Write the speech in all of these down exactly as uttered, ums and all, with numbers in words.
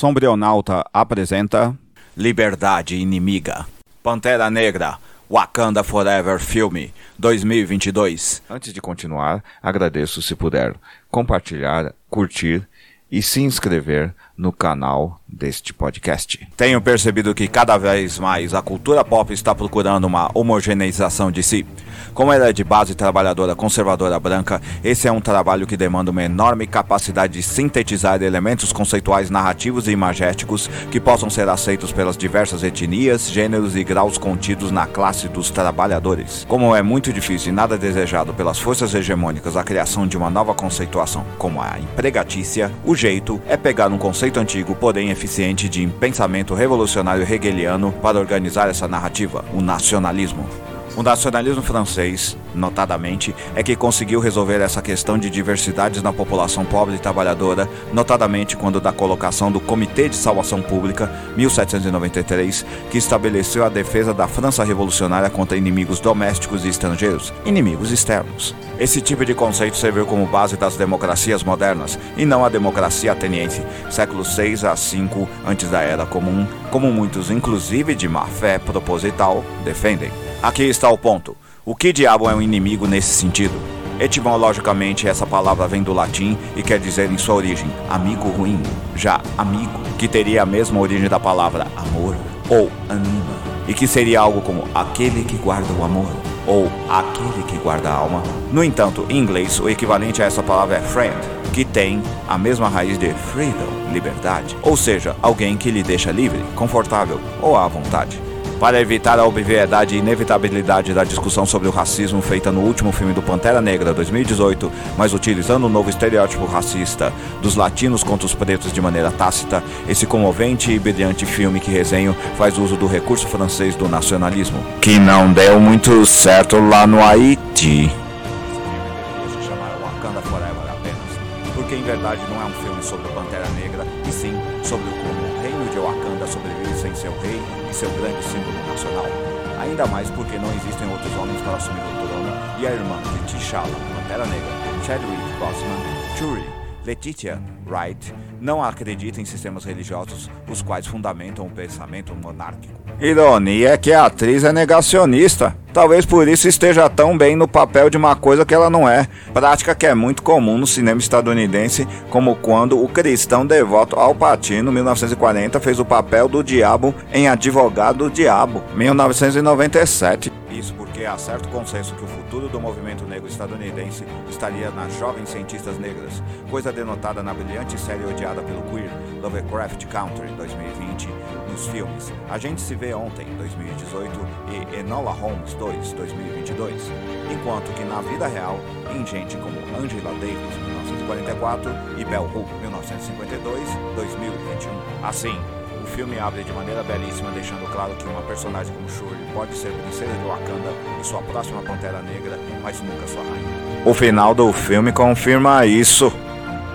Sombrionauta apresenta Liberdade Inimiga, Pantera Negra, Wakanda Forever Filme dois mil e vinte e dois. Antes de continuar, agradeço se puder compartilhar, curtir e se inscrever no canal deste podcast. Tenho percebido que cada vez mais a cultura pop está procurando uma homogeneização de si. Como ela é de base trabalhadora conservadora branca, esse é um trabalho que demanda uma enorme capacidade de sintetizar elementos conceituais, narrativos e imagéticos que possam ser aceitos pelas diversas etnias, gêneros e graus contidos na classe dos trabalhadores. Como é muito difícil e nada desejado pelas forças hegemônicas a criação de uma nova conceituação, como a empregatícia, o jeito é pegar um conceito antigo, porém eficiente, de pensamento revolucionário hegeliano para organizar essa narrativa, o nacionalismo. O nacionalismo francês, notadamente, é que conseguiu resolver essa questão de diversidades na população pobre e trabalhadora, notadamente quando da colocação do Comitê de Salvação Pública, mil setecentos e noventa e três, que estabeleceu a defesa da França revolucionária contra inimigos domésticos e estrangeiros, inimigos externos. Esse tipo de conceito serviu como base das democracias modernas, e não a democracia ateniense, séculos seis a cinco antes da Era Comum, como muitos, inclusive de má fé proposital, defendem. Aqui está o ponto. O que diabo é um inimigo nesse sentido? Etimologicamente, essa palavra vem do latim e quer dizer em sua origem, amigo ruim, já amigo, que teria a mesma origem da palavra amor ou anima, e que seria algo como aquele que guarda o amor ou aquele que guarda a alma. No entanto, em inglês, o equivalente a essa palavra é friend, que tem a mesma raiz de freedom, liberdade, ou seja, alguém que lhe deixa livre, confortável ou à vontade. Para evitar a obviedade e inevitabilidade da discussão sobre o racismo feita no último filme do Pantera Negra dois mil e dezoito, mas utilizando o novo estereótipo racista dos latinos contra os pretos de maneira tácita, esse comovente e brilhante filme que resenho faz uso do recurso francês do nacionalismo, que não deu muito certo lá no Haiti. Esse filme deveria se chamar Wakanda Forever apenas, porque em verdade não é um filme sobre o Pantera Negra, e sim sobre o como o reino de Wakanda sobrevive sem seu rei e seu grande símbolo nacional, ainda mais porque não existem outros homens para assumir o trono, e a irmã de Tishala, Pantera Negra, Chadwick Bosman, Shuri, Letitia Wright, não acredita em sistemas religiosos, os quais fundamentam o pensamento monárquico. Ironia é que a atriz é negacionista, talvez por isso esteja tão bem no papel de uma coisa que ela não é, prática que é muito comum no cinema estadunidense, como quando o cristão devoto Al Pacino, mil novecentos e quarenta, fez o papel do diabo em Advogado do Diabo, mil novecentos e noventa e sete. Isso porque há certo consenso que o futuro do movimento negro estadunidense estaria nas jovens cientistas negras, coisa denotada na brilhante série odiada pelo queer, Lovecraft Country, dois mil e vinte, nos filmes A Gente Se Vê Ontem, dois mil e dezoito, e Enola Holmes dois, dois mil e vinte e dois, enquanto que na vida real, em gente como Angela Davis, mil novecentos e quarenta e quatro, e Bell Hook, mil novecentos e cinquenta e dois, dois mil e vinte e um. Assim, o filme abre de maneira belíssima, deixando claro que uma personagem como Shuri pode ser princesa de Wakanda e sua próxima Pantera Negra, mas nunca sua rainha. O final do filme confirma isso.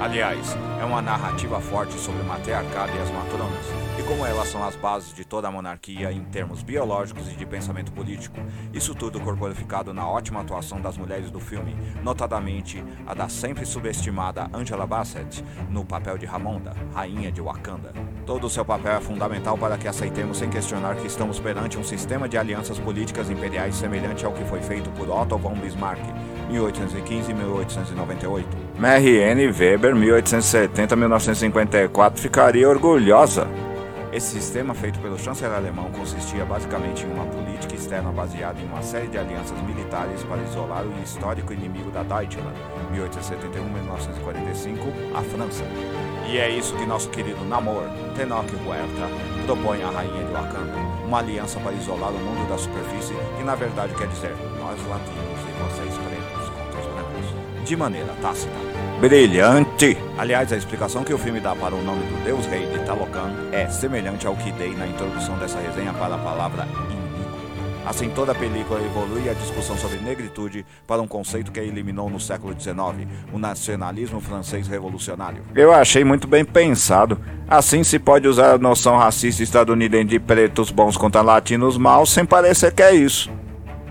Aliás, é uma narrativa forte sobre o matriarcado e as matronas, e como elas são as bases de toda a monarquia em termos biológicos e de pensamento político. Isso tudo corporificado na ótima atuação das mulheres do filme, notadamente a da sempre subestimada Angela Bassett, no papel de Ramonda, rainha de Wakanda. Todo o seu papel é fundamental para que aceitemos sem questionar que estamos perante um sistema de alianças políticas imperiais semelhante ao que foi feito por Otto von Bismarck, mil oitocentos e quinze a mil oitocentos e noventa e oito. Mary Ann Weber, mil oitocentos e setenta a mil novecentos e cinquenta e quatro, ficaria orgulhosa. Esse sistema feito pelo chanceler alemão consistia basicamente em uma política externa baseada em uma série de alianças militares para isolar o histórico inimigo da Deutschland, mil oitocentos e setenta e um a mil novecentos e quarenta e cinco, a França. E é isso que nosso querido Namor, Tenoch Huerta, propõe à rainha de Wakanda, uma aliança para isolar o mundo da superfície, que na verdade quer dizer, nós latinos e vocês pretos contra os brancos, de maneira tácita. Brilhante! Aliás, a explicação que o filme dá para o nome do Deus Rei de Talocan é semelhante ao que dei na introdução dessa resenha para a palavra inimigo. Assim, toda a película evolui a discussão sobre negritude para um conceito que eliminou no século dezenove, o nacionalismo francês revolucionário. Eu achei muito bem pensado. Assim se pode usar a noção racista estadunidense de pretos bons contra latinos maus sem parecer que é isso.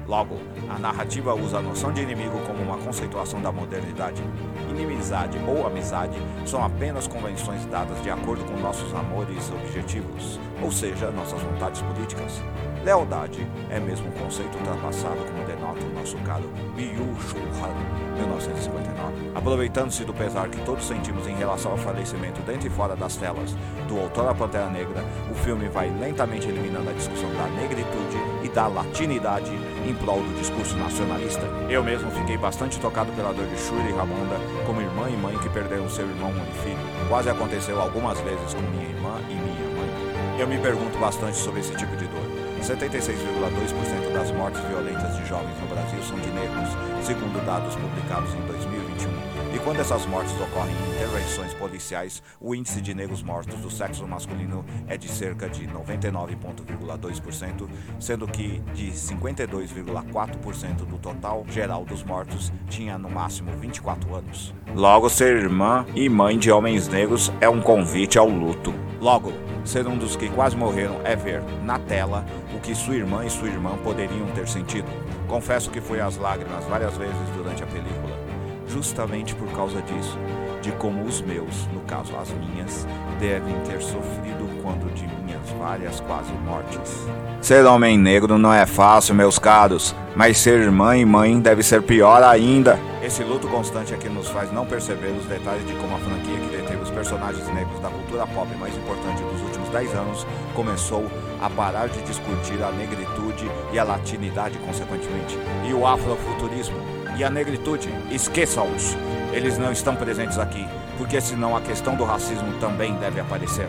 Logo, a narrativa usa a noção de inimigo como uma conceituação da modernidade. inimizade ou amizade são apenas convenções dadas de acordo com nossos amores objetivos, ou seja, nossas vontades políticas. Lealdade é mesmo um conceito ultrapassado, como denota o nosso caro Miyu Shuhan, mil novecentos e cinquenta e nove. Aproveitando-se do pesar que todos sentimos em relação ao falecimento dentro e fora das telas do autor da Pantera Negra, o filme vai lentamente eliminando a discussão da negritude e da latinidade em prol do discurso nacionalista. Eu mesmo fiquei bastante tocado pela dor de Shuri e Ramonda, como irmã e mãe que perderam seu irmão e filho. Quase aconteceu algumas vezes com minha irmã e minha mãe. Eu me pergunto bastante sobre esse tipo de dor. setenta e seis vírgula dois por cento das mortes violentas de jovens no Brasil são de negros, segundo dados publicados em dois mil e vinte e um. E quando essas mortes ocorrem em intervenções policiais, o índice de negros mortos do sexo masculino é de cerca de noventa e nove vírgula dois por cento, sendo que de cinquenta e dois vírgula quatro por cento do total geral dos mortos tinha no máximo vinte e quatro anos. Logo, ser irmã e mãe de homens negros é um convite ao luto. Logo, ser um dos que quase morreram é ver, na tela, o que sua irmã e sua irmã poderiam ter sentido. Confesso que fui às lágrimas várias vezes durante a película, justamente por causa disso, de como os meus, no caso as minhas, devem ter sofrido quando de minhas várias quase mortes. Ser homem negro não é fácil, meus caros, mas ser irmã e mãe deve ser pior ainda. Esse luto constante é que nos faz não perceber os detalhes de como a franquia que deteve os personagens negros da cultura pop mais importante dos últimos dez anos começou a parar de discutir a negritude e a latinidade consequentemente, e o afrofuturismo e a negritude, esqueçam-os, eles não estão presentes aqui, porque senão a questão do racismo também deve aparecer.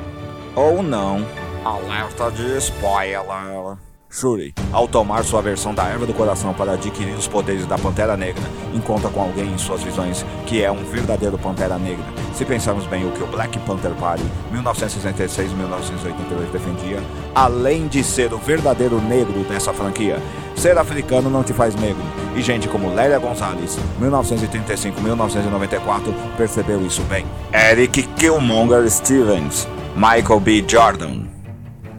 Ou não. Alerta de spoiler. Shuri, ao tomar sua versão da erva do coração para adquirir os poderes da Pantera Negra, encontra com alguém em suas visões que é um verdadeiro Pantera Negra. Se pensarmos bem o que o Black Panther Party mil novecentos e sessenta e seis a mil novecentos e oitenta e dois defendia, além de ser o verdadeiro negro dessa franquia, ser africano não te faz negro. E gente como Lélia Gonzalez, mil novecentos e trinta e cinco a mil novecentos e noventa e quatro, percebeu isso bem. Eric Killmonger Stevens, Michael B. Jordan.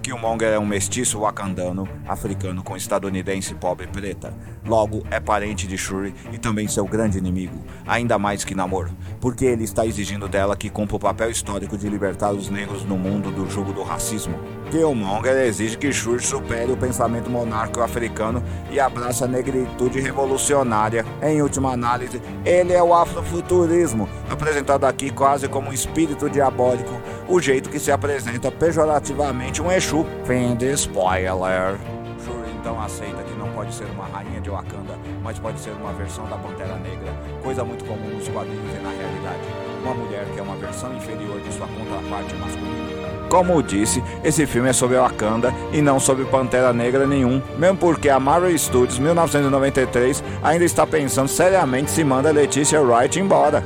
Killmonger é um mestiço wakandano, africano com estadunidense pobre preta. Logo, é parente de Shuri e também seu grande inimigo, ainda mais que Namor, porque ele está exigindo dela que cumpra o papel histórico de libertar os negros no mundo do jugo do racismo. Killmonger exige que Shuri supere o pensamento monárquico africano e abrace a negritude revolucionária. Em última análise, ele é o afrofuturismo, apresentado aqui quase como um espírito diabólico, o jeito que se apresenta pejorativamente um Exu. Fim de spoiler. Shuri então aceita que não pode ser uma rainha de Wakanda, mas pode ser uma versão da Pantera Negra, coisa muito comum nos quadrinhos e na realidade. Uma mulher que é uma versão inferior de sua contraparte masculina. Como disse, esse filme é sobre Wakanda e não sobre Pantera Negra nenhum, mesmo porque a Marvel Studios mil novecentos e noventa e três ainda está pensando seriamente se manda Letitia Wright embora.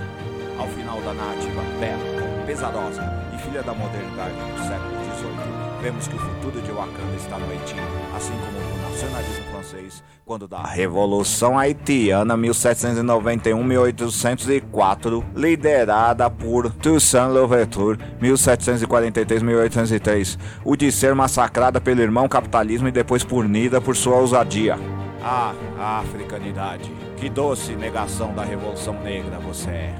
Ao final da narrativa bela, pesarosa e filha da modernidade do século dezoito, vemos que o futuro de Wakanda está no Haiti, assim como o nacionalismo francês, quando da Revolução Haitiana mil setecentos e noventa e um a mil oitocentos e quatro, liderada por Toussaint Louverture mil setecentos e quarenta e três a mil oitocentos e três, o de ser massacrada pelo irmão capitalismo e depois punida por sua ousadia. Ah, a africanidade, que doce negação da Revolução Negra você é.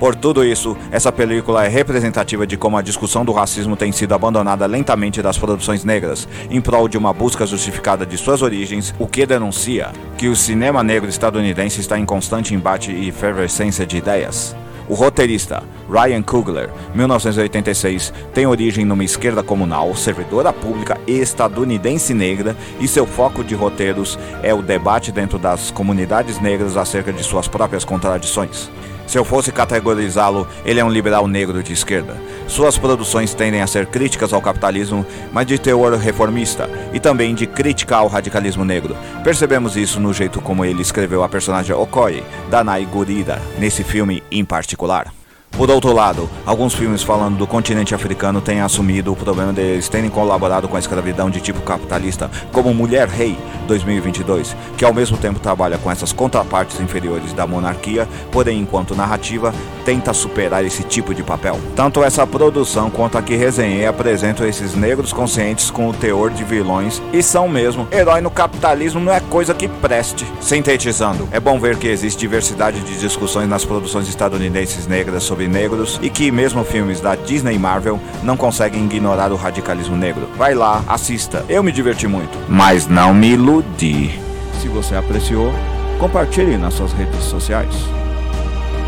Por tudo isso, essa película é representativa de como a discussão do racismo tem sido abandonada lentamente das produções negras, em prol de uma busca justificada de suas origens, o que denuncia que o cinema negro estadunidense está em constante embate e efervescência de ideias. O roteirista Ryan Coogler, mil novecentos e oitenta e seis, tem origem numa esquerda comunal, servidora pública e estadunidense negra, e seu foco de roteiros é o debate dentro das comunidades negras acerca de suas próprias contradições. Se eu fosse categorizá-lo, ele é um liberal negro de esquerda. Suas produções tendem a ser críticas ao capitalismo, mas de teor reformista, e também de crítica ao radicalismo negro. Percebemos isso no jeito como ele escreveu a personagem Okoye, da Danai Gurira, nesse filme em particular. Por outro lado, alguns filmes falando do continente africano têm assumido o problema deles terem colaborado com a escravidão de tipo capitalista, como Mulher Rei, dois mil e vinte e dois, que ao mesmo tempo trabalha com essas contrapartes inferiores da monarquia, porém enquanto narrativa, tenta superar esse tipo de papel. Tanto essa produção quanto a que resenhei apresentam esses negros conscientes com o teor de vilões, e são mesmo. Herói no capitalismo não é coisa que preste. Sintetizando, é bom ver que existe diversidade de discussões nas produções estadunidenses negras sobre negros e que mesmo filmes da Disney e Marvel não conseguem ignorar o radicalismo negro. Vai lá, assista. Eu me diverti muito, mas não me iludi. Se você apreciou, compartilhe nas suas redes sociais.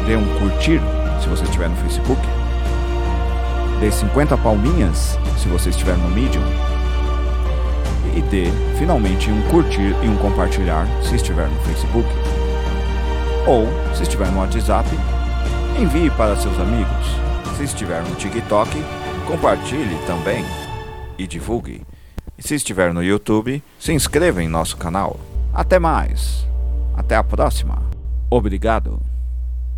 Dê um curtir se você estiver no Facebook. Dê cinquenta palminhas se você estiver no Medium. E dê finalmente um curtir e um compartilhar se estiver no Facebook. Ou se estiver no WhatsApp, envie para seus amigos. Se estiver no TikTok, compartilhe também e divulgue. E se estiver no YouTube, se inscreva em nosso canal. Até mais. Até a próxima. Obrigado.